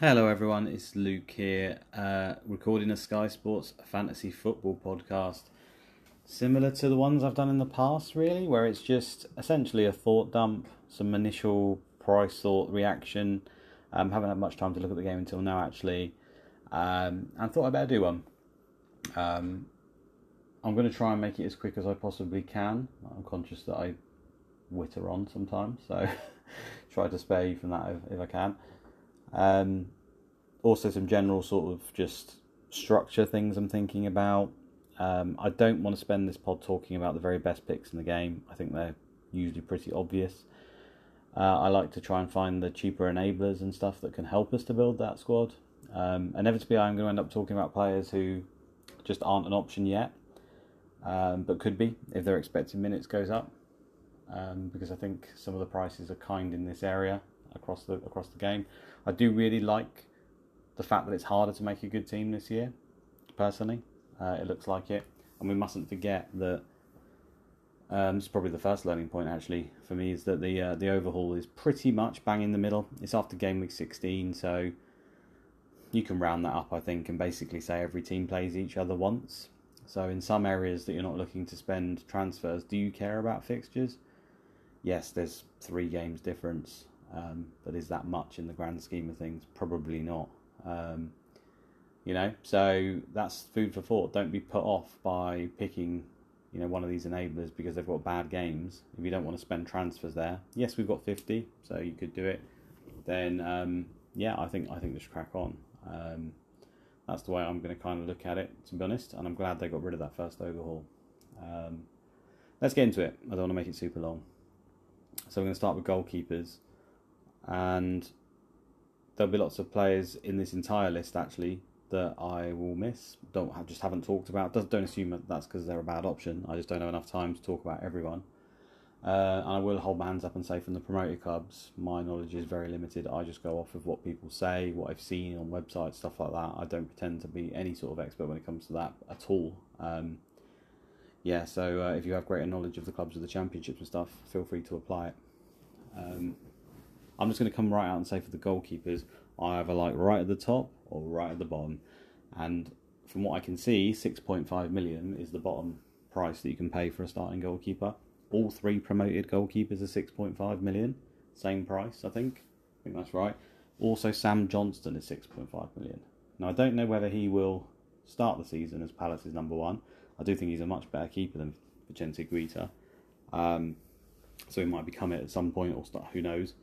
Hello everyone, it's Luke here, recording a Sky Sports fantasy football podcast, similar to the ones I've done in the past really, where it's just essentially a thought dump, some initial price thought reaction. Haven't had much time to look at the game until now actually, and thought I'd better do one. I'm going to try and make it as quick as I possibly can. I'm conscious that I witter on sometimes, so try to spare you from that if I can. Also some general sort of just structure things I'm thinking about. I don't want to spend this pod talking about the very best picks in the game. I think they're usually pretty obvious. I like to try and find the cheaper enablers and stuff that can help us to build that squad. Inevitably I'm going to end up talking about players who just aren't an option yet, but could be if their expected minutes goes up, because I think some of the prices are kind in this area across the game. I do really like the fact that it's harder to make a good team this year, personally. It looks like it. And we mustn't forget that, this is probably the first learning point actually for me, is that the overhaul is pretty much bang in the middle. It's after game week 16, so you can round that up I think and basically say every team plays each other once. So in some areas that you're not looking to spend transfers, do you care about fixtures? Yes, there's 3 games difference. But is that much in the grand scheme of things? Probably not. So that's food for thought. Don't be put off by picking, one of these enablers because they've got bad games. If you don't want to spend transfers there, yes, we've got 50, so you could do it. Then, I think they should crack on. That's the way I'm going to kind of look at it, to be honest. And I'm glad they got rid of that first overhaul. Let's get into it. I don't want to make it super long. So I'm going to start with goalkeepers. And there'll be lots of players in this entire list actually that I will miss, haven't talked about. Don't assume that that's because they're a bad option. I just don't have enough time to talk about everyone. And I will hold my hands up and say, from the promoted clubs, my knowledge is very limited. I just go off of what people say, what I've seen on websites, stuff like that. I don't pretend to be any sort of expert when it comes to that at all. If you have greater knowledge of the clubs or the championships and stuff, feel free to apply it. I'm just going to come right out and say for the goalkeepers, I either like right at the top or right at the bottom. And from what I can see, 6.5 million is the bottom price that you can pay for a starting goalkeeper. All 3 promoted goalkeepers are 6.5 million. Same price, I think that's right. Also, Sam Johnston is 6.5 million. Now, I don't know whether he will start the season as Palace's number 1. I do think he's a much better keeper than Vicente Guita. So he might become it at some point or start, who knows.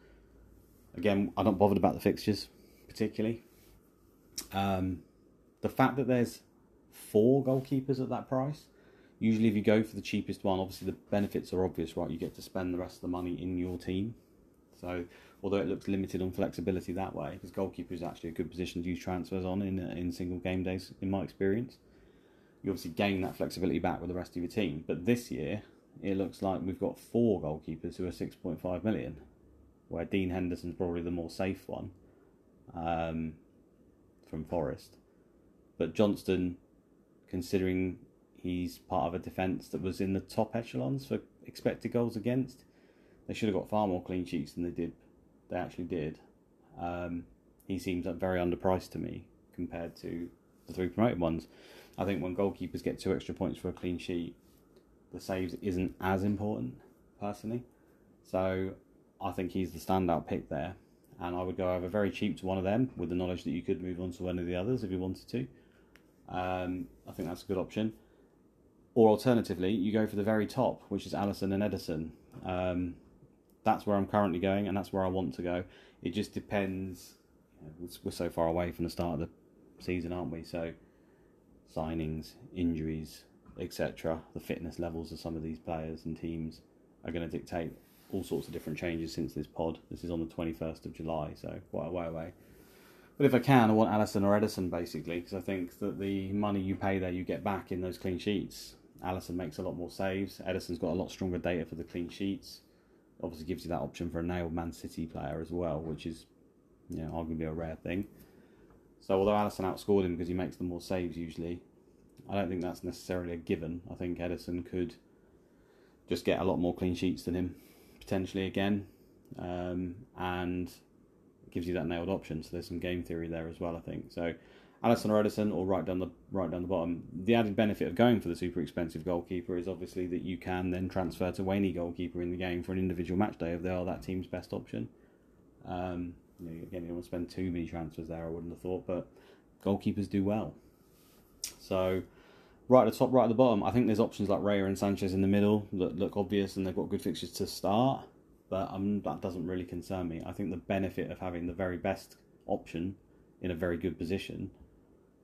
Again, I'm not bothered about the fixtures, particularly. The fact that there's 4 goalkeepers at that price, usually if you go for the cheapest one, obviously the benefits are obvious, right? You get to spend the rest of the money in your team. So, although it looks limited on flexibility that way, because goalkeeper is actually a good position to use transfers on in single game days, in my experience. You obviously gain that flexibility back with the rest of your team. But this year, it looks like we've got 4 goalkeepers who are 6.5 million. Where Dean Henderson's probably the more safe one, from Forest. But Johnston, considering he's part of a defence that was in the top echelons for expected goals against, they should have got far more clean sheets than they actually did. He seems very underpriced to me compared to the 3 promoted ones. I think when goalkeepers get 2 extra points for a clean sheet, the saves isn't as important, personally. So I think he's the standout pick there, and I would go over very cheap to one of them with the knowledge that you could move on to one of the others if you wanted to. I think that's a good option. Or alternatively, you go for the very top, which is Alisson and Ederson. That's where I'm currently going, and that's where I want to go. It just depends. We're so far away from the start of the season, aren't we? So signings, injuries, etc. The fitness levels of some of these players and teams are going to dictate all sorts of different changes since this pod. This is on the 21st of July, so quite a way away. But if I can, I want Alisson or Ederson, basically, because I think that the money you pay there, you get back in those clean sheets. Alisson makes a lot more saves. Ederson's got a lot stronger data for the clean sheets. Obviously gives you that option for a nailed Man City player as well, which is, arguably a rare thing. So although Alisson outscored him because he makes the more saves usually, I don't think that's necessarily a given. I think Ederson could just get a lot more clean sheets than him, potentially, again, and gives you that nailed option. So there's some game theory there as well, I think. So Alisson or Ederson, or right down the bottom. The added benefit of going for the super expensive goalkeeper is obviously that you can then transfer to any goalkeeper in the game for an individual match day if they are that team's best option. Again, you don't want to spend too many transfers there, I wouldn't have thought, but goalkeepers do well. So right at the top, right at the bottom, I think there's options like Raya and Sanchez in the middle that look obvious and they've got good fixtures to start, but that doesn't really concern me. I think the benefit of having the very best option in a very good position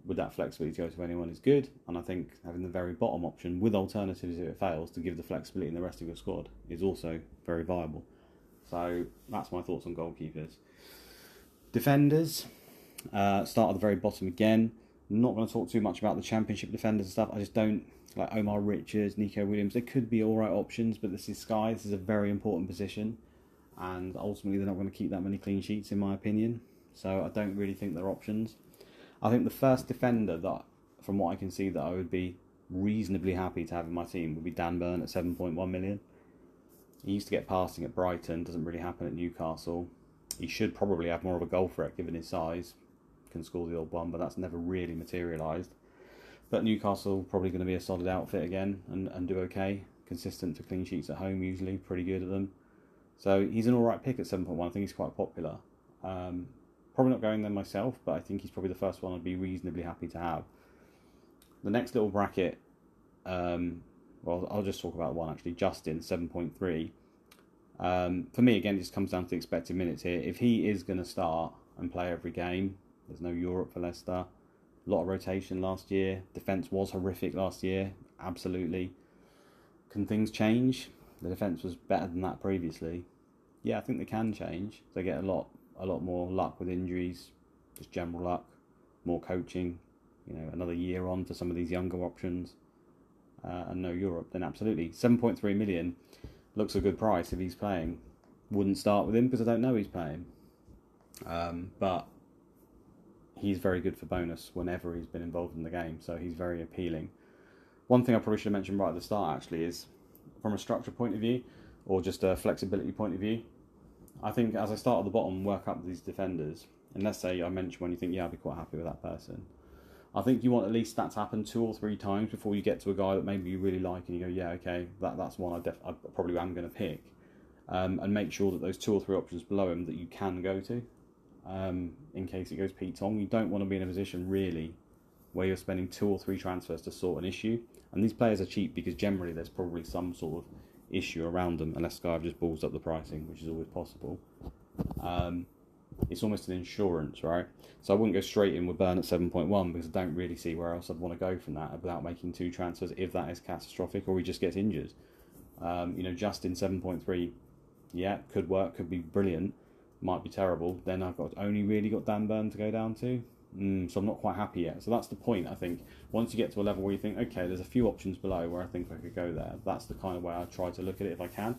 with that flexibility to go to anyone is good, and I think having the very bottom option with alternatives if it fails to give the flexibility in the rest of your squad is also very viable. So that's my thoughts on goalkeepers. Defenders, start at the very bottom again. I'm not going to talk too much about the championship defenders and stuff. I just don't like Omar Richards, Nico Williams. They could be all right options, but this is Sky. This is a very important position, and ultimately they're not going to keep that many clean sheets, in my opinion. So I don't really think they're options. I think the first defender that, from what I can see, that I would be reasonably happy to have in my team would be Dan Burn at 7.1 million. He used to get passing at Brighton, doesn't really happen at Newcastle. He should probably have more of a goal threat given his size. Can score the old one, but that's never really materialised. But Newcastle probably going to be a solid outfit again and do okay. Consistent for clean sheets at home usually, pretty good at them. So he's an alright pick at 7.1. I think he's quite popular. Probably not going there myself, but I think he's probably the first one I'd be reasonably happy to have. The next little bracket, I'll just talk about one actually. Justin, 7.3. For me, again, it just comes down to the expected minutes here. If he is going to start and play every game, there's no Europe for Leicester. A lot of rotation last year. Defence was horrific last year, absolutely. Can things change? The defence was better than that previously. Yeah, I think they can change. They get a lot more luck with injuries, just general luck, more coaching, another year on for some of these younger options, and no Europe, then absolutely. 7.3 million looks a good price if he's playing. Wouldn't start with him because I don't know he's playing. But he's very good for bonus whenever he's been involved in the game, so he's very appealing. One thing I probably should have mentioned right at the start actually is, from a structure point of view, or just a flexibility point of view, I think as I start at the bottom, work up these defenders, and let's say I mention one, you think, yeah, I'd be quite happy with that person. I think you want at least that to happen 2 or 3 times before you get to a guy that maybe you really like and you go, yeah, okay, that's one I probably am going to pick. And make sure that those 2 or 3 options below him that you can go to, in case it goes Pete Tong. You don't want to be in a position really where you're spending 2 or 3 transfers to sort an issue. And these players are cheap because generally there's probably some sort of issue around them, unless Sky have just balls up the pricing, which is always possible. It's almost an insurance, right? So I wouldn't go straight in with Burn at 7.1 because I don't really see where else I'd want to go from that without making 2 transfers if that is catastrophic or he just gets injured. Justin 7.3, yeah, could work, could be brilliant, might be terrible. Then I've only really got Dan Burn to go down to, so I'm not quite happy yet. So that's the point, I think. Once you get to a level where you think, okay, there's a few options below where I think I could go there, that's the kind of way I try to look at it if I can.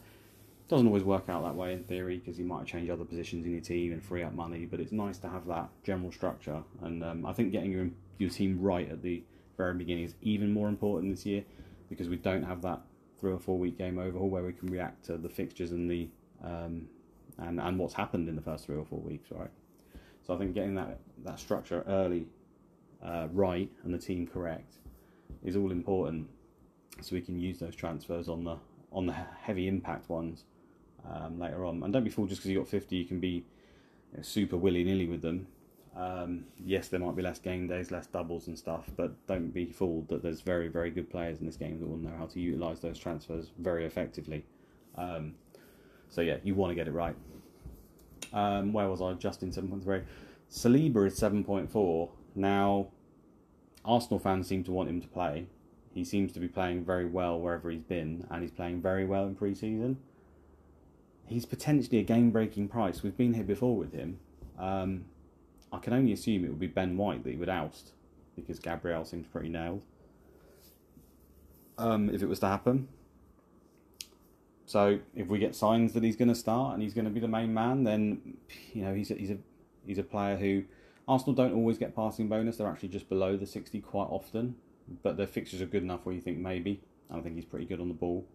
Doesn't always work out that way in theory because you might change other positions in your team and free up money, but it's nice to have that general structure. And I think getting your team right at the very beginning is even more important this year because we don't have that 3 or 4 week game overhaul where we can react to the fixtures and the and what's happened in the first 3 or 4 weeks, right? So I think getting that structure early right and the team correct is all important, so we can use those transfers on the heavy impact ones later on. And don't be fooled just because you got 50, you can be super willy-nilly with them. Yes, there might be less game days, less doubles and stuff, but don't be fooled that there's very, very good players in this game that will know how to utilise those transfers very effectively. You want to get it right. Where was I? Justin 7.3. Saliba is 7.4. Now, Arsenal fans seem to want him to play. He seems to be playing very well wherever he's been, and he's playing very well in pre-season. He's potentially a game-breaking price. We've been here before with him. I can only assume it would be Ben White that he would oust, because Gabriel seems pretty nailed, if it was to happen. So if we get signs that he's going to start and he's going to be the main man, then he's a player who... Arsenal don't always get passing bonus. They're actually just below the 60 quite often. But their fixtures are good enough where you think maybe. I think he's pretty good on the ball.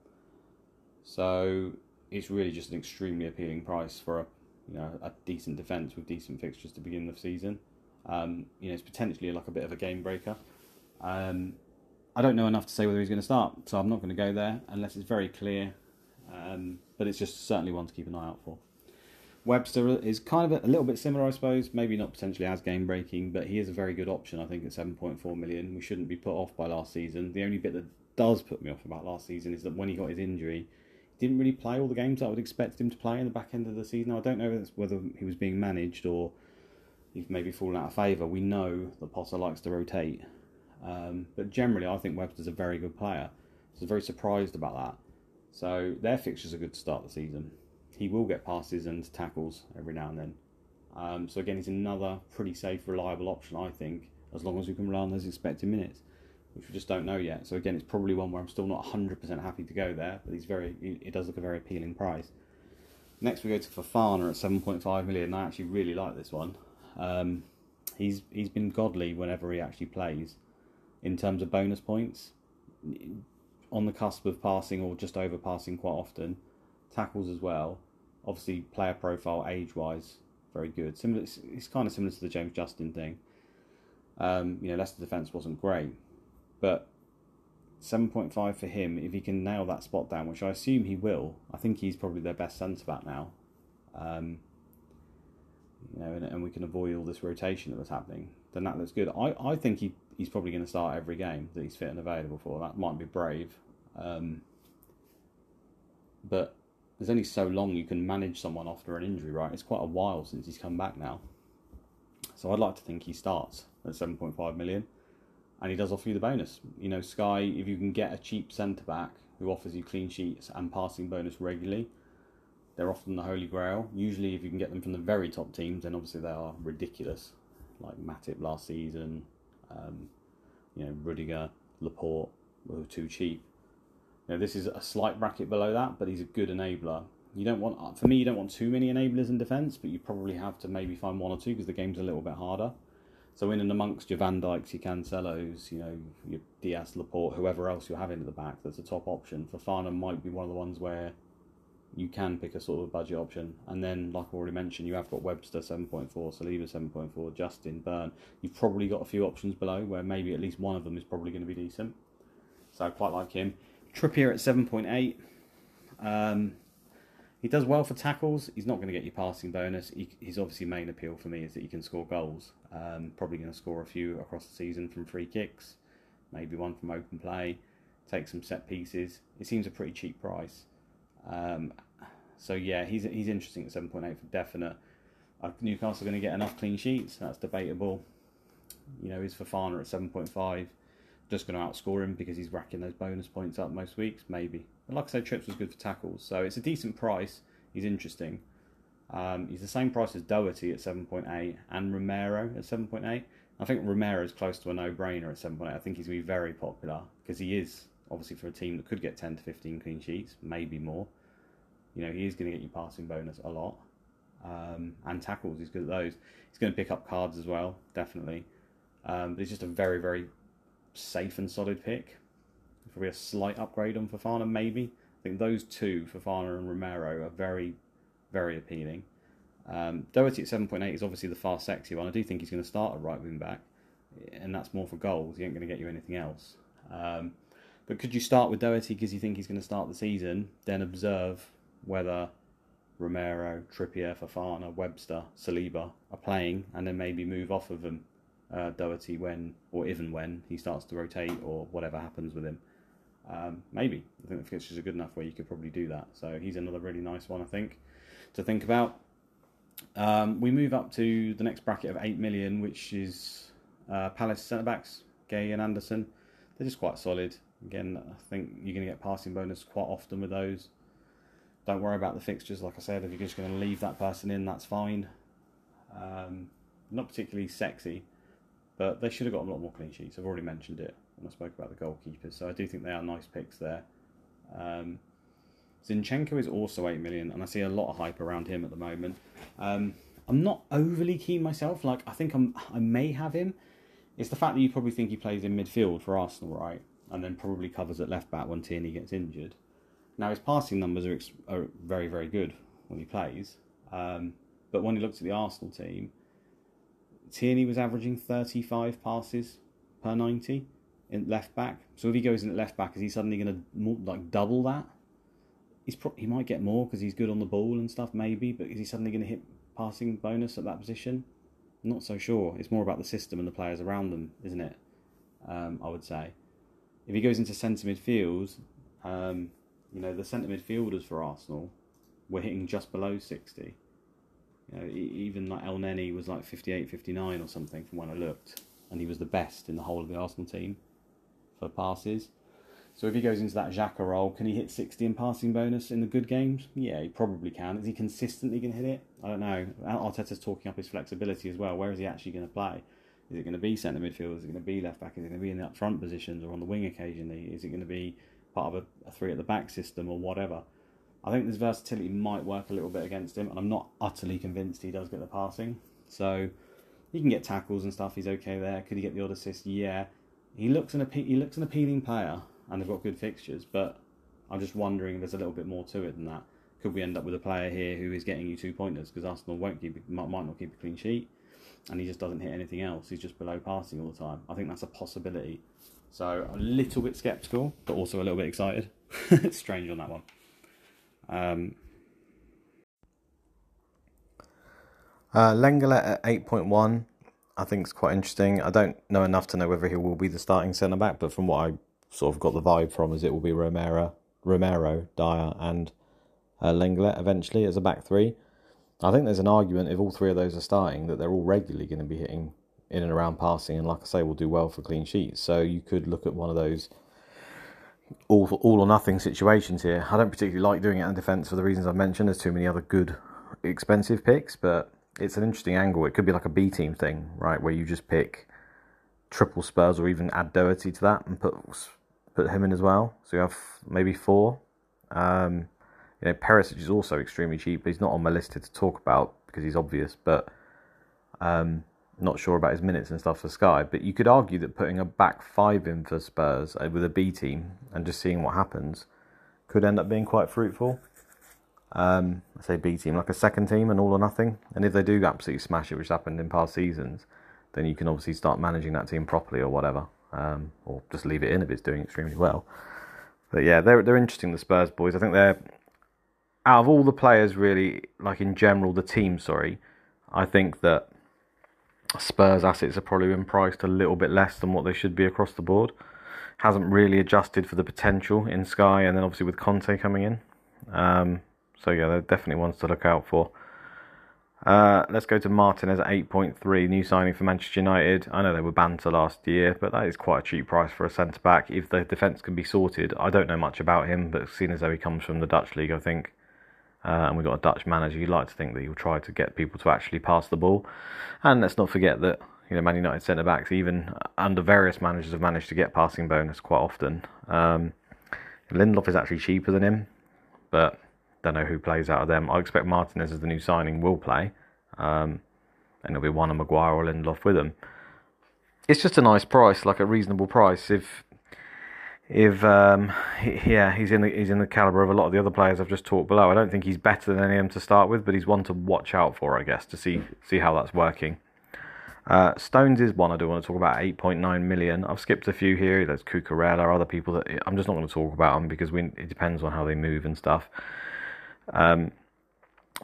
So it's really just an extremely appealing price for you know, a decent defence with decent fixtures to begin the season. You know, it's potentially like a bit of a game breaker. I don't know enough to say whether he's going to start, so I'm not going to go there unless it's very clear. But it's just certainly one to keep an eye out for. Webster is kind of a little bit similar, I suppose. Maybe not potentially as game-breaking, but he is a very good option, I think, at 7.4 million. We shouldn't be put off by last season. The only bit that does put me off about last season is that when he got his injury, he didn't really play all the games I would expect him to play in the back end of the season. I don't know whether he was being managed or he's maybe fallen out of favour. We know that Potter likes to rotate. But generally, I think Webster's a very good player. I was very surprised about that. So their fixtures are good to start the season. He will get passes and tackles every now and then. So again, he's another pretty safe, reliable option, I think, as long as we can rely on those expected minutes, which we just don't know yet. So again, it's probably one where I'm still not 100% happy to go there, but it does look a very appealing price. Next, we go to Fofana at 7.5 million. I actually really like this one. He's been godly whenever he actually plays in terms of bonus points, on the cusp of passing or just over passing quite often, tackles as well. Obviously, player profile, age-wise, very good. Similar, it's kind of similar to the James Justin thing. You know, Leicester defence wasn't great, but 7.5 for him. If he can nail that spot down, which I assume he will, I think he's probably their best centre back now. You know, and we can avoid all this rotation that was happening. Then that looks good. I think he's probably going to start every game that he's fit and available for. That might be brave, but there's only so long you can manage someone after an injury, right? It's quite a while since he's come back now. So I'd like to think he starts at 7.5 million. And he does offer you the bonus. You know, Sky, if you can get a cheap centre-back who offers you clean sheets and passing bonus regularly, they're often the holy grail. Usually if you can get them from the very top teams, then obviously they are ridiculous. Like Matip last season, you know, Rudiger, Laporte were too cheap. Now, this is a slight bracket below that, but he's a good enabler. You don't want, for me, you don't want too many enablers in defence, but you probably have to maybe find one or two because the game's a little bit harder. So in and amongst your Van Dijks, your Cancelos, you know, your Diaz, Laporte, whoever else you're having at the back, that's a top option. Fofana might be one of the ones where you can pick a sort of budget option. And then, like I already mentioned, you have got Webster 7.4, Saliba 7.4, Justin, Byrne. You've probably got a few options below where maybe at least one of them is probably going to be decent. So I quite like him. Trippier at 7.8. He does well for tackles. He's not going to get your passing bonus. His obviously main appeal for me is that he can score goals. Probably going to score a few across the season from free kicks, maybe one from open play, take some set pieces. It seems a pretty cheap price. So yeah, he's interesting at 7.8 for definite. Are Newcastle going to get enough clean sheets? That's debatable. You know, is Fofana at 7.5. just going to outscore him because he's racking those bonus points up most weeks, maybe. But like I said, Trips was good for tackles, so it's a decent price. He's interesting. He's the same price as Doherty at 7.8 and Romero at 7.8. I think Romero is close to a no-brainer at 7.8. I think he's going to be very popular because he is, obviously, for a team that could get 10 to 15 clean sheets, maybe more. You know, he is going to get you passing bonus a lot. And tackles, he's good at those. He's going to pick up cards as well, definitely. But he's just a very, very safe and solid pick. Probably a slight upgrade on Fofana, maybe. I think those two, Fofana and Romero, are very, very appealing. Doherty at 7.8 is obviously the far sexy one. I do think he's going to start at right wing back, and that's more for goals. He ain't going to get you anything else. But could you start with Doherty because you think he's going to start the season, then observe whether Romero, Trippier, Fofana, Webster, Saliba are playing, and then maybe move off of them? Doherty when or even when he starts to rotate or whatever happens with him. Maybe. I think the fixtures are good enough where you could probably do that. So he's another really nice one, I think, to think about. We move up to the next bracket of 8 million, which is Palace centre-backs, Gay and Anderson. They're just quite solid. Again, I think you're going to get passing bonus quite often with those. Don't worry about the fixtures. Like I said, if you're just going to leave that person in, that's fine. Not particularly sexy. But they should have got a lot more clean sheets. I've already mentioned it when I spoke about the goalkeepers. So I do think they are nice picks there. Zinchenko is also 8 million. And I see a lot of hype around him at the moment. I'm not overly keen myself. Like, I think I may have him. It's the fact that you probably think he plays in midfield for Arsenal, right? And then probably covers at left back when Tierney gets injured. Now, his passing numbers are very, very good when he plays. But when he looked at the Arsenal team, Tierney was averaging 35 passes per 90 in left back. So if he goes in at left back, is he suddenly going to like double that? He might get more because he's good on the ball and stuff, maybe. But is he suddenly going to hit passing bonus at that position? I'm not so sure. It's more about the system and the players around them, isn't it? I would say. If he goes into centre midfield, the centre midfielders for Arsenal were hitting just below 60. You know, even like El Neni was like 58, 59 or something from when I looked. And he was the best in the whole of the Arsenal team for passes. So if he goes into that Xhaka role, can he hit 60 in passing bonus in the good games? Yeah, he probably can. Is he consistently going to hit it? I don't know. Arteta's talking up his flexibility as well. Where is he actually going to play? Is it going to be centre midfield? Is it going to be left back? Is it going to be in the up front positions or on the wing occasionally? Is it going to be part of a three at the back system or whatever? I think this versatility might work a little bit against him, and I'm not utterly convinced he does get the passing. So he can get tackles and stuff. He's okay there. Could he get the odd assist? Yeah. He looks an appealing player, and they've got good fixtures, but I'm just wondering if there's a little bit more to it than that. Could we end up with a player here who is getting you 2 pointers because Arsenal might not keep a clean sheet? And he just doesn't hit anything else. He's just below passing all the time. I think that's a possibility. So a little bit sceptical, but also a little bit excited. It's strange on that one. Lenglet at 8.1, I think is quite interesting. I don't know enough to know whether he will be the starting centre-back, but from what I sort of got the vibe from is it will be Romero, Diaz and Lenglet eventually as a back three. I think there's an argument, if all three of those are starting, that they're all regularly going to be hitting in and around passing, and like I say, will do well for clean sheets. So you could look at one of those all or nothing situations here. I don't particularly like doing it in defence for the reasons I've mentioned. There's too many other good, expensive picks, but it's an interesting angle. It could be like a B team thing, right, where you just pick triple Spurs or even add Doherty to that and put him in as well. So you have maybe four. Perisic is also extremely cheap, but he's not on my list to talk about because he's obvious, but not sure about his minutes and stuff for Sky. But you could argue that putting a back five in for Spurs with a B team and just seeing what happens could end up being quite fruitful. I say B team, like a second team and all or nothing. And if they do absolutely smash it, which happened in past seasons, then you can obviously start managing that team properly or whatever, or just leave it in if it's doing extremely well. But yeah, they're interesting, the Spurs boys. I think they're... Out of all the players, really, like in general, the team, I think that Spurs assets have probably been priced a little bit less than what they should be across the board. Hasn't really adjusted for the potential in Sky, and then obviously with Conte coming in. So yeah, they're definitely ones to look out for. Let's go to Martinez at 8.3, new signing for Manchester United. I know they were banter last year, but that is quite a cheap price for a centre-back. If the defence can be sorted, I don't know much about him, but seeing as though he comes from the Dutch league, I think... and we've got a Dutch manager, you'd like to think that he'll try to get people to actually pass the ball. And let's not forget that, Man United centre-backs, even under various managers, have managed to get passing bonus quite often. Lindelof is actually cheaper than him, but don't know who plays out of them. I expect Martinez, as the new signing, will play. And it'll be one of Maguire or Lindelof with him. It's just a nice price, like a reasonable price. If he's in the calibre of a lot of the other players I've just talked below. I don't think he's better than any of them to start with, but he's one to watch out for, I guess, to see how that's working. Stones is one I do want to talk about, 8.9 million. I've skipped a few here. There's Cucurella, other people that I'm just not going to talk about them because it depends on how they move and stuff.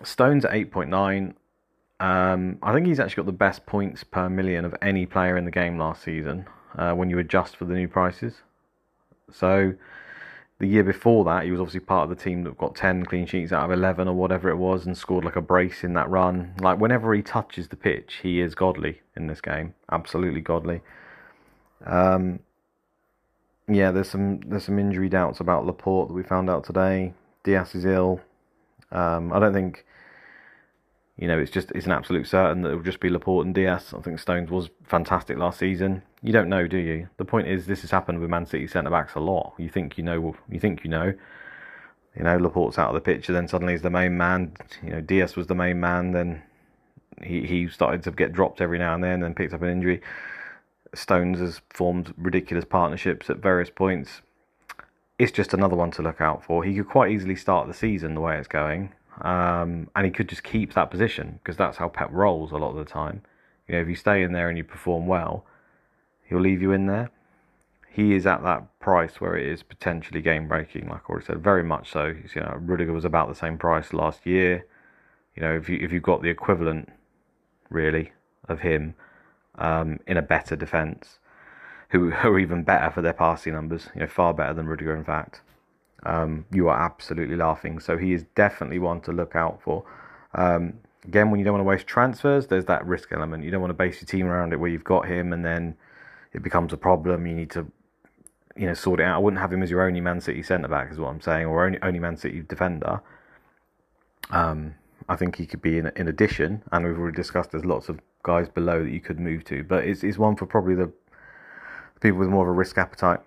Stones at 8.9. I think he's actually got the best points per million of any player in the game last season when you adjust for the new prices. So the year before that, he was obviously part of the team that got 10 clean sheets out of 11 or whatever it was and scored like a brace in that run. Like whenever he touches the pitch, he is godly in this game. Absolutely godly. There's some injury doubts about Laporte that we found out today. Diaz is ill. I don't think... it's an absolute certain that it will just be Laporte and Diaz. I think Stones was fantastic last season. You don't know, do you? The point is, this has happened with Man City centre-backs a lot. You think you know. Laporte's out of the picture, then suddenly he's the main man. Diaz was the main man, then he started to get dropped every now and then picked up an injury. Stones has formed ridiculous partnerships at various points. It's just another one to look out for. He could quite easily start the season the way it's going. And he could just keep that position, because that's how Pep rolls a lot of the time. You know, if you stay in there and you perform well, he'll leave you in there. He is at that price where it is potentially game-breaking, like I already said, very much so. You know, Rudiger was about the same price last year. You know, if you've got the equivalent, really, of him in a better defence, who are even better for their passing numbers, you know, far better than Rudiger, in fact, you are absolutely laughing. So he is definitely one to look out for. Again, when you don't want to waste transfers, there's that risk element. You don't want to base your team around it where you've got him and then it becomes a problem. You need to, you know, sort it out. I wouldn't have him as your only Man City centre-back, is what I'm saying, or only Man City defender. I think he could be in addition, and we've already discussed there's lots of guys below that you could move to, but it's one for probably the people with more of a risk appetite.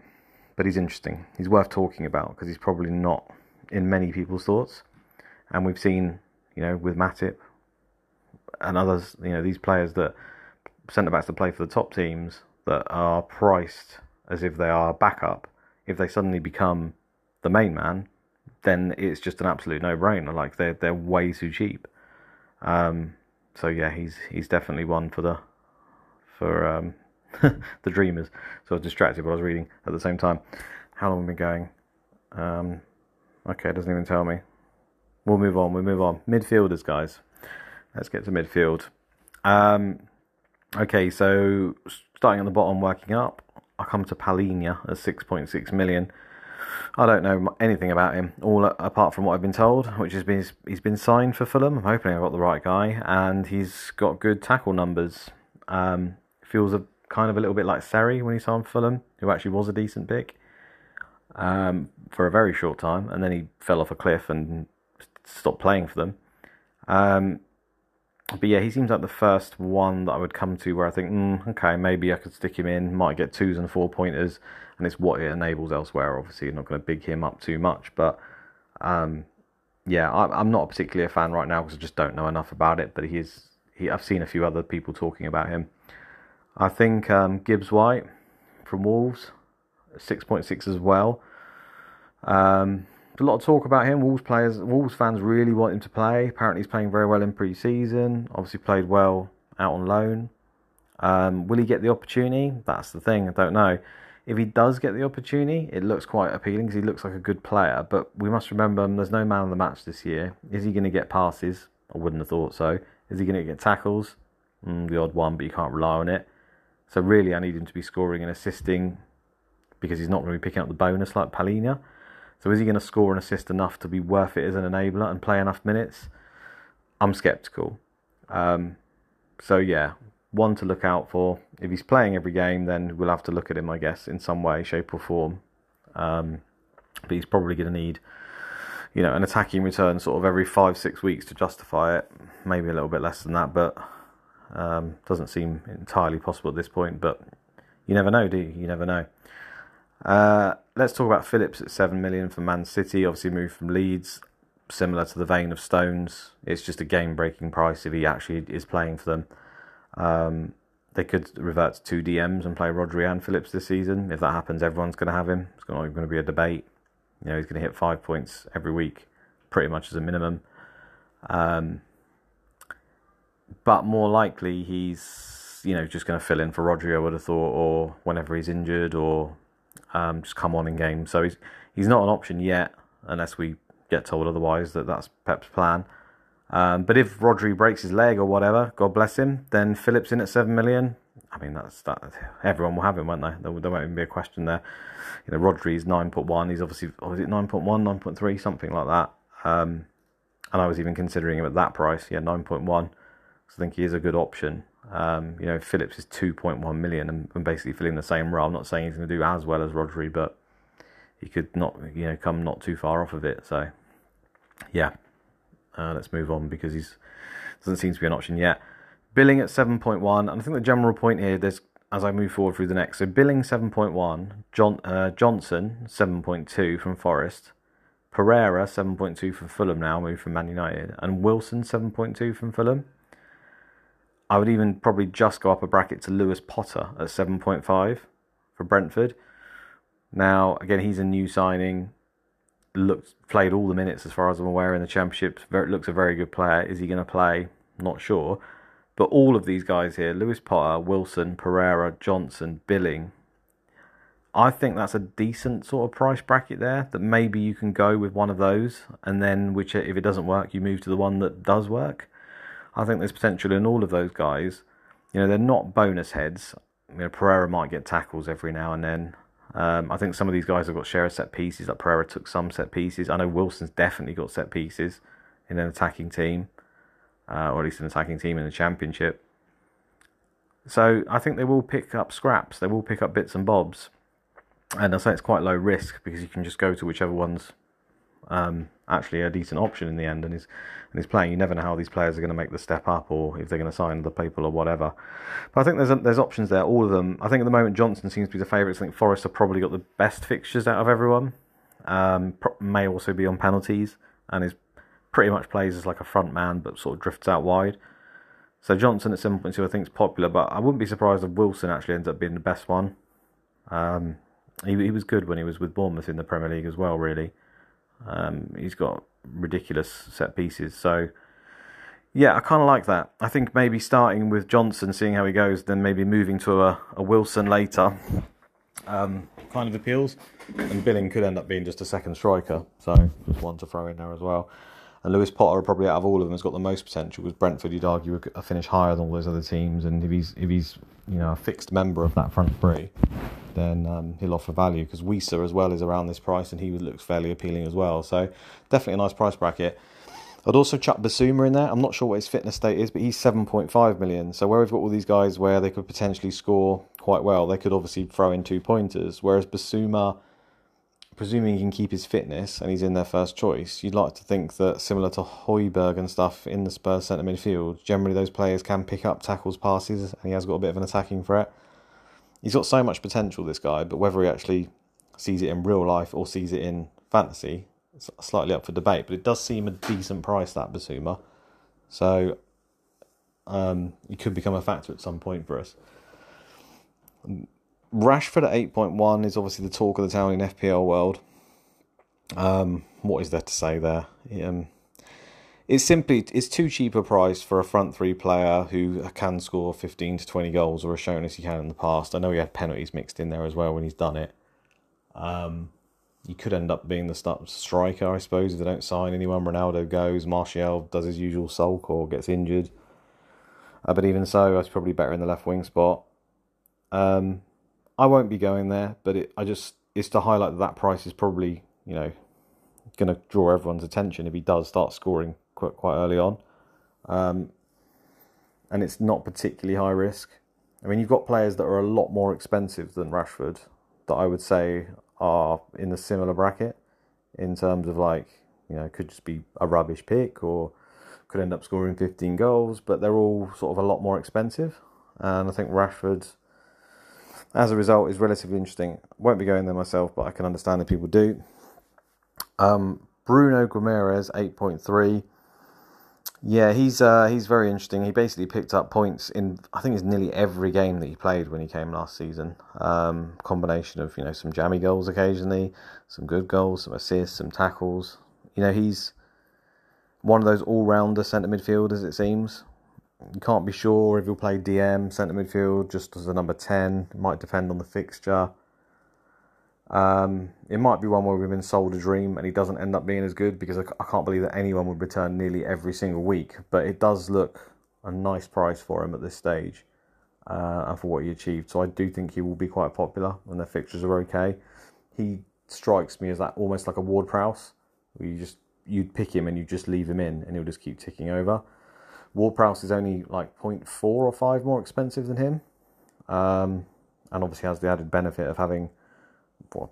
But he's interesting. He's worth talking about because he's probably not in many people's thoughts. And we've seen, you know, with Matip and others, you know, these players that centre-backs that play for the top teams that are priced as if they are backup, if they suddenly become the main man, then it's just an absolute no-brainer. Like, they're way too cheap. So yeah, he's definitely one for the dreamers. So I was distracted while I was reading at the same time. How long have we been going? Okay, it doesn't even tell me. We'll move on. Midfielders, guys. Let's get to midfield. Okay, so starting at the bottom, working up, I come to Palhinha at 6.6 million. I don't know anything about him, all apart from what I've been told, which has been he's been signed for Fulham. I'm hoping I've got the right guy, and he's got good tackle numbers. Feels a kind of a little bit like Sarri when he signed Fulham, who actually was a decent pick for a very short time, and then he fell off a cliff and stopped playing for them. But yeah, he seems like the first one that I would come to where I think, okay, maybe I could stick him in, might get 2s and 4-pointers, and it's what it enables elsewhere. Obviously, you're not going to big him up too much, but yeah, I'm not particularly a fan right now because I just don't know enough about it, but I've seen a few other people talking about him. I think Gibbs-White from Wolves, 6.6 as well. A lot of talk about him. Wolves fans really want him to play. Apparently, he's playing very well in pre-season. Obviously, played well out on loan. Will he get the opportunity? That's the thing. I don't know. If he does get the opportunity, it looks quite appealing because he looks like a good player. But we must remember, there's no man of the match this year. Is he going to get passes? I wouldn't have thought so. Is he going to get tackles? The odd one, but you can't rely on it. So really, I need him to be scoring and assisting because he's not going to be picking up the bonus like Palhinha. So is he going to score and assist enough to be worth it as an enabler and play enough minutes? I'm sceptical. So yeah, one to look out for. If he's playing every game, then we'll have to look at him, I guess, in some way, shape or form. But he's probably going to need, you know, an attacking return sort of every 5-6 weeks to justify it. Maybe a little bit less than that, but doesn't seem entirely possible at this point. But you never know, do you? You never know. Let's talk about Phillips at 7 million for Man City. Obviously moved from Leeds, similar to the vein of Stones. It's just a game-breaking price if he actually is playing for them. They could revert to 2 DMs and play Rodri and Phillips this season. If that happens, everyone's going to have him. It's not even going to be a debate. You know, he's going to hit 5 points every week, pretty much as a minimum. But more likely, he's, you know, just going to fill in for Rodri, I would have thought, or whenever he's injured, or just come on in game. So he's not an option yet, unless we get told otherwise that's Pep's plan. But if Rodri breaks his leg or whatever, God bless him, then Phillips in at 7 million. I mean, everyone will have him, won't they? There won't even be a question there. You know, Rodri's 9.1. He's obviously, or is it 9.1, 9.3, something like that. And I was even considering him at that price. Yeah, 9.1. So I think he is a good option. You know, Phillips is 2.1 million and basically filling the same role. I'm not saying he's going to do as well as Rodri, but he could not, you know, come not too far off of it. So, yeah, let's move on because he doesn't seem to be an option yet. Billing at 7.1, and I think the general point here, as I move forward through the next, so Billing 7.1, Johnson 7.2 from Forest, Pereira 7.2 from Fulham now, moved from Man United, and Wilson 7.2 from Fulham. I would even probably just go up a bracket to Lewis Potter at 7.5 for Brentford. Now, again, he's a new signing. played all the minutes as far as I'm aware in the Championship. Looks a very good player. Is he going to play? Not sure. But all of these guys here, Lewis Potter, Wilson, Pereira, Johnson, Billing, I think that's a decent sort of price bracket there, that maybe you can go with one of those, and then which, if it doesn't work, you move to the one that does work. I think there's potential in all of those guys. You know, they're not bonus heads. You know, Pereira might get tackles every now and then. I think some of these guys have got share of set pieces. Like Pereira took some set pieces. I know Wilson's definitely got set pieces in an attacking team, or at least an attacking team in the Championship. So I think they will pick up scraps. They will pick up bits and bobs. And I say it's quite low risk because you can just go to whichever one's actually a decent option in the end and is playing. You never know how these players are going to make the step up or if they're going to sign other people or whatever. But I think there's options there, all of them. I think at the moment Johnson seems to be the favourites. I think Forrest have probably got the best fixtures out of everyone. May also be on penalties and is pretty much plays as like a front man but sort of drifts out wide. So Johnson at 7.2 I think is popular, but I wouldn't be surprised if Wilson actually ends up being the best one. He was good when he was with Bournemouth in the Premier League as well, really. He's got ridiculous set pieces. So, yeah, I kind of like that. I think maybe starting with Johnson, seeing how he goes, then maybe moving to a Wilson later kind of appeals. And Billing could end up being just a second striker. So, just one to throw in there as well. And Lewis Potter, probably out of all of them, has got the most potential. Because Brentford, you'd argue, would finish higher than all those other teams. And if he's you know, a fixed member of that front three, then he'll offer value, because Wiesa as well is around this price and he looks fairly appealing as well. So definitely a nice price bracket. I'd also chuck Bissouma in there. I'm not sure what his fitness state is, but he's 7.5 million. So where we've got all these guys where they could potentially score quite well, they could obviously throw in two pointers. Whereas Bissouma, presuming he can keep his fitness and he's in their first choice, you'd like to think that, similar to Højbjerg and stuff in the Spurs centre midfield, generally those players can pick up tackles, passes, and he has got a bit of an attacking threat. He's got so much potential, this guy, but whether he actually sees it in real life or sees it in fantasy, it's slightly up for debate. But it does seem a decent price, that Bissouma. So he could become a factor at some point for us. Rashford at 8.1 is obviously the talk of the town in FPL world. What is there to say there? It's too cheap a price for a front three player who can score 15 to 20 goals, or has shown as he can in the past. I know he had penalties mixed in there as well when he's done it. He could end up being the striker, I suppose, if they don't sign anyone. Ronaldo goes, Martial does his usual sulk or gets injured. But even so, that's probably better in the left wing spot. I won't be going there, but it's to highlight that price is probably, you know, going to draw everyone's attention if he does start scoring quite early on, and it's not particularly high risk. I mean, you've got players that are a lot more expensive than Rashford that I would say are in the similar bracket in terms of, like, you know, could just be a rubbish pick or could end up scoring 15 goals, but they're all sort of a lot more expensive, and I think Rashford, as a result, is relatively interesting. Won't be going there myself, but I can understand if people do. Bruno Guimaraes, 8.3. Yeah, he's very interesting. He basically picked up points in, I think it's nearly every game that he played when he came last season. Combination of, you know, some jammy goals occasionally, some good goals, some assists, some tackles. You know, he's one of those all-rounder centre midfielders, it seems. You can't be sure if he'll play DM, centre midfield, just as a number 10. It might depend on the fixture. It might be one where we've been sold a dream and he doesn't end up being as good, because I can't believe that anyone would return nearly every single week, but it does look a nice price for him at this stage and for what he achieved. So I do think he will be quite popular when their fixtures are okay. He strikes me as that almost like a Ward-Prowse, where you'd pick him and you just leave him in and he'll just keep ticking over. Ward-Prowse is only like 0.4 or 5 more expensive than him, and obviously has the added benefit of having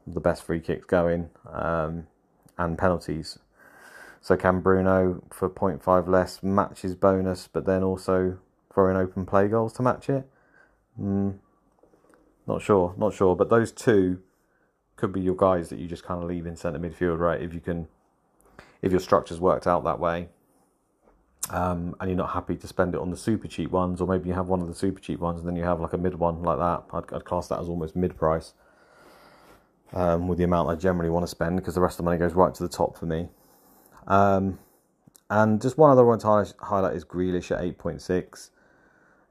the best free kicks going and penalties. So can Bruno for 0.5 less match his bonus, but then also throw in open play goals to match it? Not sure. But those two could be your guys that you just kind of leave in centre midfield, right? If your structure's worked out that way, and you're not happy to spend it on the super cheap ones, or maybe you have one of the super cheap ones and then you have like a mid one like that. I'd class that as almost mid price. with the amount I generally want to spend, because the rest of the money goes right to the top for me. And just one other one to highlight is Grealish at 8.6.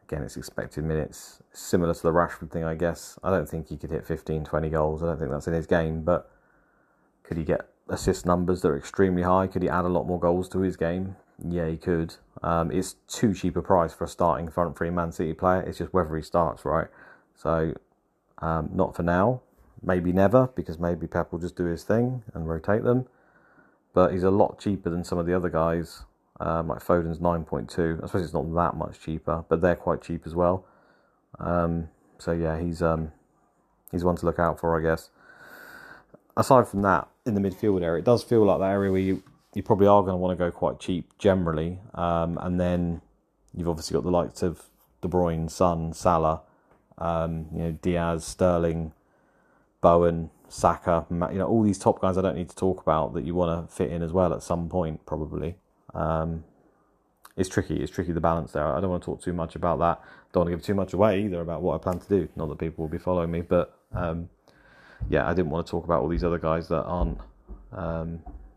Again, it's expected minutes, similar to the Rashford thing, I guess. I don't think he could hit 15, 20 goals. I don't think that's in his game, but could he get assist numbers that are extremely high? Could he add a lot more goals to his game? Yeah, he could. It's too cheap a price for a starting front three Man City player. It's just whether he starts, right? So, not for now. Maybe never, because maybe Pep will just do his thing and rotate them. But he's a lot cheaper than some of the other guys, like Foden's 9.2. I suppose it's not that much cheaper, but they're quite cheap as well. So yeah, he's one to look out for, I guess. Aside from that, in the midfield area, it does feel like that area where you probably are going to want to go quite cheap generally. And then you've obviously got the likes of De Bruyne, Son, Salah, Diaz, Sterling, Bowen, Saka, all these top guys I don't need to talk about that you want to fit in as well at some point, probably. It's tricky, the balance there. I don't want to talk too much about that. Don't want to give too much away either about what I plan to do. Not that people will be following me, but I didn't want to talk about all these other guys that aren't,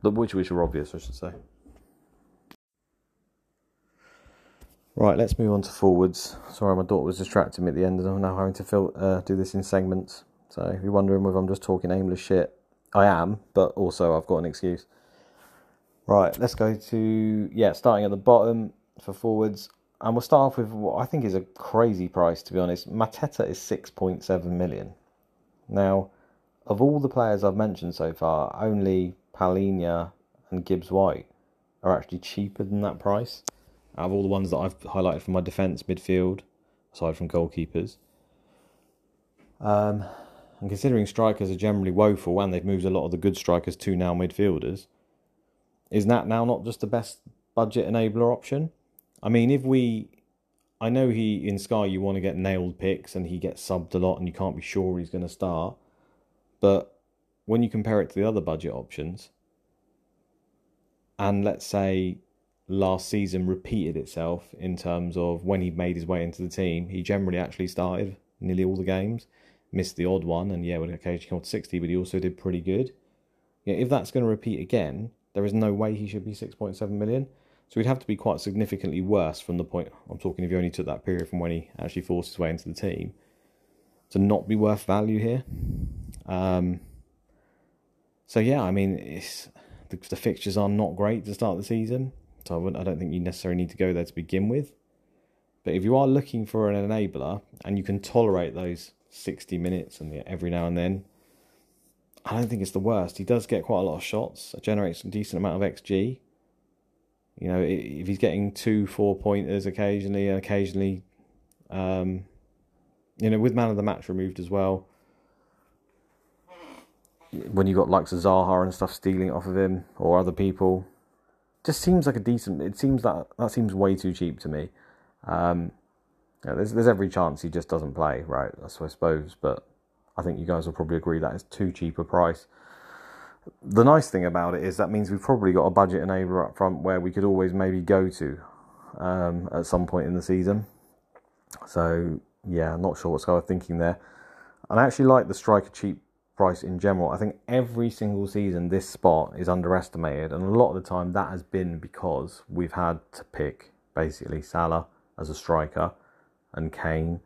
which are obvious, I should say. Right, let's move on to forwards. Sorry, my daughter was distracting me at the end, and I'm now having to do this in segments. So if you're wondering whether I'm just talking aimless shit, I am, but also I've got an excuse. Right, let's go to, starting at the bottom for forwards. And we'll start off with what I think is a crazy price, to be honest. Mateta is 6.7 million. Now, of all the players I've mentioned so far, only Palhinha and Gibbs-White are actually cheaper than that price. Out of all the ones that I've highlighted for my defence, midfield, aside from goalkeepers. And considering strikers are generally woeful, and they've moved a lot of the good strikers to now midfielders, is that now not just the best budget enabler option? I mean, I know in Sky you want to get nailed picks and he gets subbed a lot and you can't be sure he's going to start. But when you compare it to the other budget options, and let's say last season repeated itself in terms of when he made his way into the team, he generally actually started nearly all the games, missed the odd one, and would occasionally come to 60, but he also did pretty good. If that's going to repeat again, there is no way he should be 6.7 million. So he'd have to be quite significantly worse from the point I'm talking, if you only took that period from when he actually forced his way into the team, to not be worth value here. It's, the fixtures are not great to start the season, so I don't think you necessarily need to go there to begin with. But if you are looking for an enabler and you can tolerate those 60 minutes and every now and then, I don't think it's the worst. He does get quite a lot of shots. It generates a decent amount of XG. If he's getting 2 4-pointers occasionally, and occasionally, with man of the match removed as well, when you've got likes of Zaha and stuff stealing it off of him or other people, just seems like that seems way too cheap to me. There's every chance he just doesn't play, right? That's what I suppose, but I think you guys will probably agree that it's too cheap a price. The nice thing about it is that means we've probably got a budget enabler up front where we could always maybe go to at some point in the season. So, I'm not sure what's going on thinking there. And I actually like the striker cheap price in general. I think every single season this spot is underestimated, and a lot of the time that has been because we've had to pick basically Salah as a striker and Kane.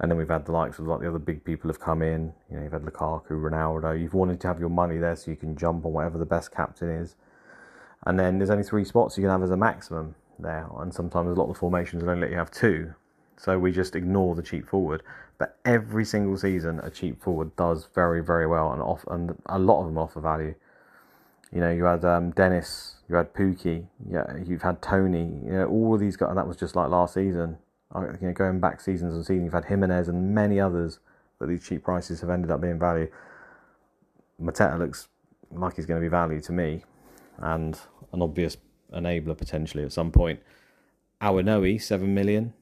And then we've had the likes of the other big people have come in. You've had Lukaku, Ronaldo. You've wanted to have your money there so you can jump on whatever the best captain is. And then there's only 3 spots you can have as a maximum there. And sometimes a lot of the formations will only let you have 2. So we just ignore the cheap forward. But every single season, a cheap forward does very, very well. And a lot of them offer value. You had Dennis. You had Pookie. You've had Tony. All of these guys. And that was just like last season. Going back seasons and seasons, you've had Jimenez and many others that these cheap prices have ended up being value. Mateta looks like he's going to be value to me, and an obvious enabler potentially at some point. Awanoyi, 7 million.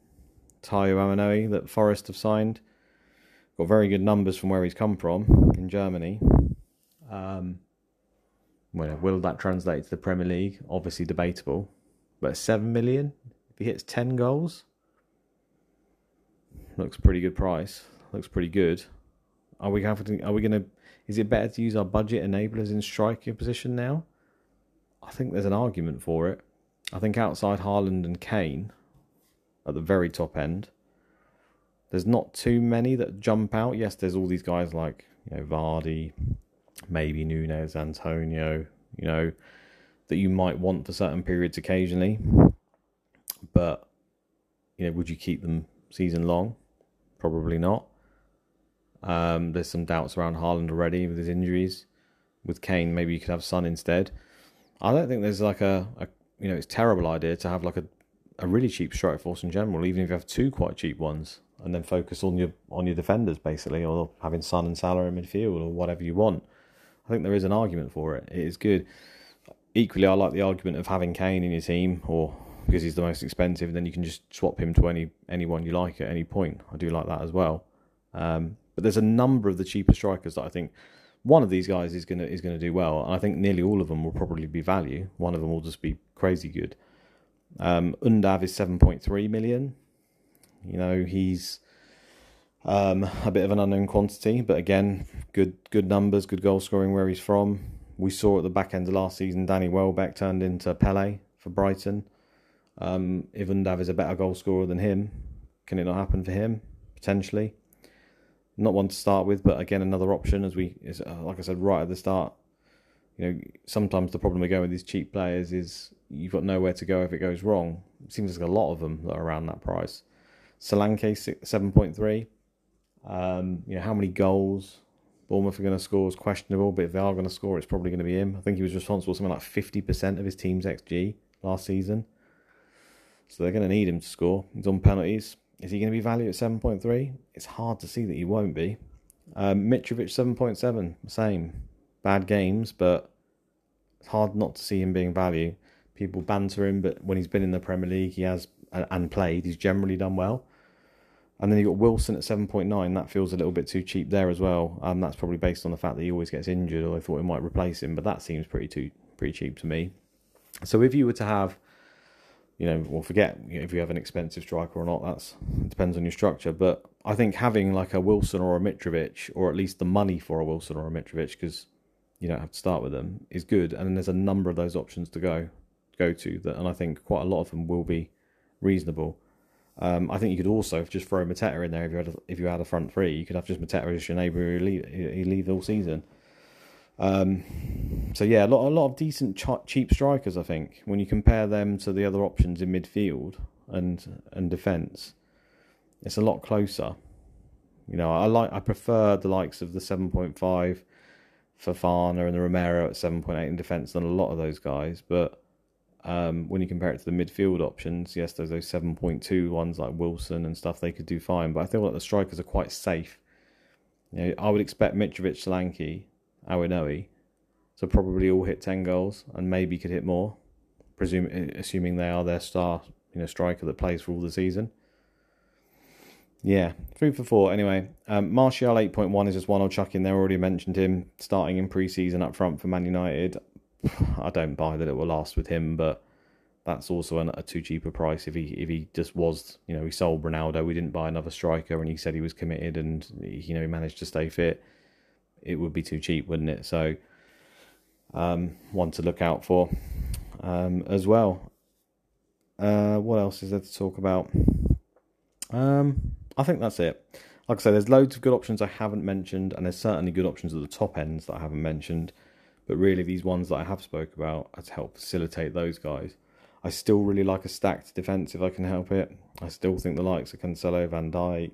Tayo Awanoyi, that Forest have signed. Got very good numbers from where he's come from in Germany. Will that translate to the Premier League? Obviously debatable. But 7 million? If he hits 10 goals? Looks pretty good price. Looks pretty good. Are we having? Are we going to? Is it better to use our budget enablers in striker position now? I think there's an argument for it. I think outside Haaland and Kane, at the very top end, there's not too many that jump out. Yes, there's all these guys like, you know, Vardy, maybe Nunes, Antonio, you know, that you might want for certain periods occasionally. But, you know, would you keep them season long? Probably not. There's some doubts around Haaland already with his injuries. With Kane, maybe you could have Son instead. I don't think there's like a you know, it's a terrible idea to have like a really cheap strike force in general, even if you have two quite cheap ones, and then focus on your defenders basically, or having Son and Salah in midfield or whatever you want. I think there is an argument for it. It is good. Equally, I like the argument of having Kane in your team, or because he's the most expensive, and then you can just swap him to anyone you like at any point. I do like that as well. But there's a number of the cheaper strikers that I think one of these guys is gonna do well, and I think nearly all of them will probably be value. One of them will just be crazy good. Undav is 7.3 million. You know, he's a bit of an unknown quantity, but again, good numbers, good goal scoring where he's from. We saw at the back end of last season, Danny Welbeck turned into Pele for Brighton. If Undav is a better goal scorer than him, can it not happen for him? Potentially. Not one to start with, but again, another option like I said right at the start. You know, sometimes the problem we go with these cheap players is you've got nowhere to go if it goes wrong. It seems like a lot of them that are around that price. Solanke, 7.3. You know, how many goals Bournemouth are going to score is questionable, but if they are going to score, it's probably going to be him. I think he was responsible for something like 50% of his team's XG last season. So they're going to need him to score. He's on penalties. Is he going to be valued at 7.3? It's hard to see that he won't be. Mitrovic, 7.7. Same. Bad games, but it's hard not to see him being value. People banter him, but when he's been in the Premier League, he has and played, he's generally done well. And then you've got Wilson at 7.9. That feels a little bit too cheap there as well. That's probably based on the fact that he always gets injured, or they thought it might replace him, but that seems pretty cheap to me. So if you were to have... You know, we'll forget if you have an expensive striker or not. It depends on your structure. But I think having like a Wilson or a Mitrovic, or at least the money for a Wilson or a Mitrovic, because you don't have to start with them, is good. And then there's a number of those options to go to, that, and I think quite a lot of them will be reasonable. I think you could also just throw Mateta in there if you had a front three. You could have just Mateta as your neighbour who leave all season. So yeah, a lot of decent cheap strikers, I think, when you compare them to the other options in midfield and defence. It's a lot closer. You know, I prefer the likes of the 7.5 Fofana and the Romero at 7.8 in defence than a lot of those guys, but when you compare it to the midfield options, yes, there's those 7.2 ones like Wilson and stuff, they could do fine, but I feel like the strikers are quite safe. You know, I would expect Mitrovic, Solanke, Awinoe, so probably all hit 10 goals and maybe could hit more, assuming they are their star, you know, striker that plays for all the season. Yeah, 3 for 4 anyway. Martial 8.1 is just one I'll chuck in there. I already mentioned him starting in pre-season up front for Man United. I don't buy that it will last with him, but that's also a too cheap a price. If he just was, you know, he sold Ronaldo, we didn't buy another striker, and he said he was committed, and you know, he managed to stay fit. It would be too cheap, wouldn't it? So, one to look out for as well. What else is there to talk about? I think that's it. Like I say, there's loads of good options I haven't mentioned, and there's certainly good options at the top ends that I haven't mentioned. But really, these ones that I have spoke about are to help facilitate those guys. I still really like a stacked defence if I can help it. I still think the likes of Cancelo, Van Dijk,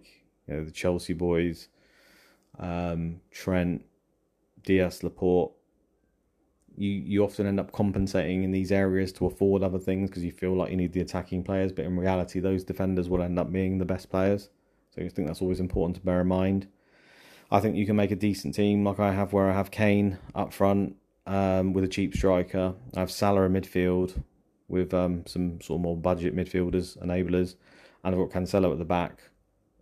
you know, the Chelsea boys, Trent, Diaz, Laporte, you often end up compensating in these areas to afford other things because you feel like you need the attacking players, but in reality those defenders will end up being the best players, so I think that's always important to bear in mind. I think you can make a decent team like I have, where I have Kane up front with a cheap striker. I have Salah in midfield with some sort of more budget midfielders, enablers, and I've got Cancelo at the back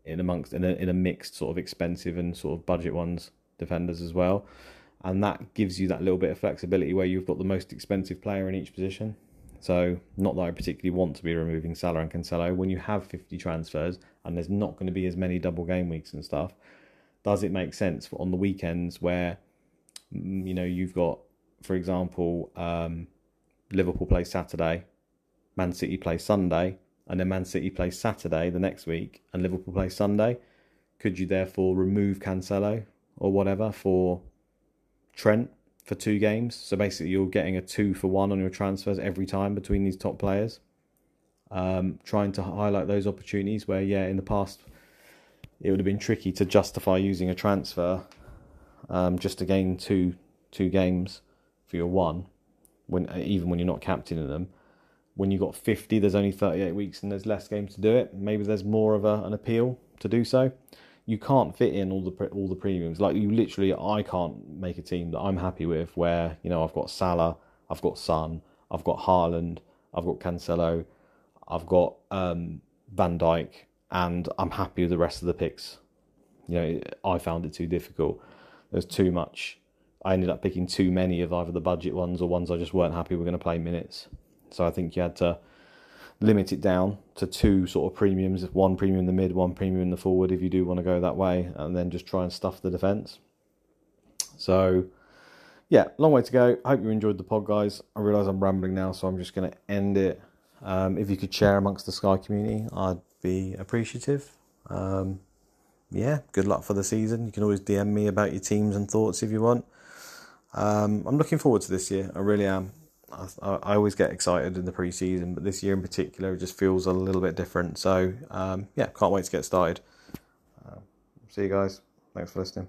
in a mixed sort of expensive and sort of budget ones defenders as well, and that gives you that little bit of flexibility where you've got the most expensive player in each position. So not that I particularly want to be removing Salah and Cancelo when you have 50 transfers, and there's not going to be as many double game weeks and stuff. does it make sense for on the weekends where, you know, you've got, for example, Liverpool play Saturday, Man City play Sunday, and then Man City play Saturday the next week, and Liverpool play Sunday? Could you therefore remove Cancelo or whatever for Trent for two games? So basically you're getting a 2-for-1 on your transfers every time between these top players. Trying to highlight those opportunities where, yeah, in the past it would have been tricky to justify using a transfer just to gain two games for your one, even when you're not captain in them. When you've got 50, there's only 38 weeks and there's less games to do it. Maybe there's more of an appeal to do so. You can't fit in all the premiums. Like, you literally, I can't make a team that I'm happy with where, you know, I've got Salah, I've got Son, I've got Haaland, I've got Cancelo, I've got Van Dijk, and I'm happy with the rest of the picks. You know, I found it too difficult. There's too much. I ended up picking too many of either the budget ones or ones I just weren't happy were going to play minutes. So I think you had to limit it down to two sort of premiums, one premium in the mid, one premium in the forward if you do want to go that way, and then just try and stuff the defence. So, yeah, long way to go. Hope you enjoyed the pod, guys. I realise I'm rambling now, so I'm just going to end it. If you could share amongst the Sky community, I'd be appreciative. Yeah, good luck for the season. You can always DM me about your teams and thoughts if you want. I'm looking forward to this year. I really am. I always get excited in the pre-season, but this year in particular, it just feels a little bit different. So, yeah, can't wait to get started. See you guys. Thanks for listening.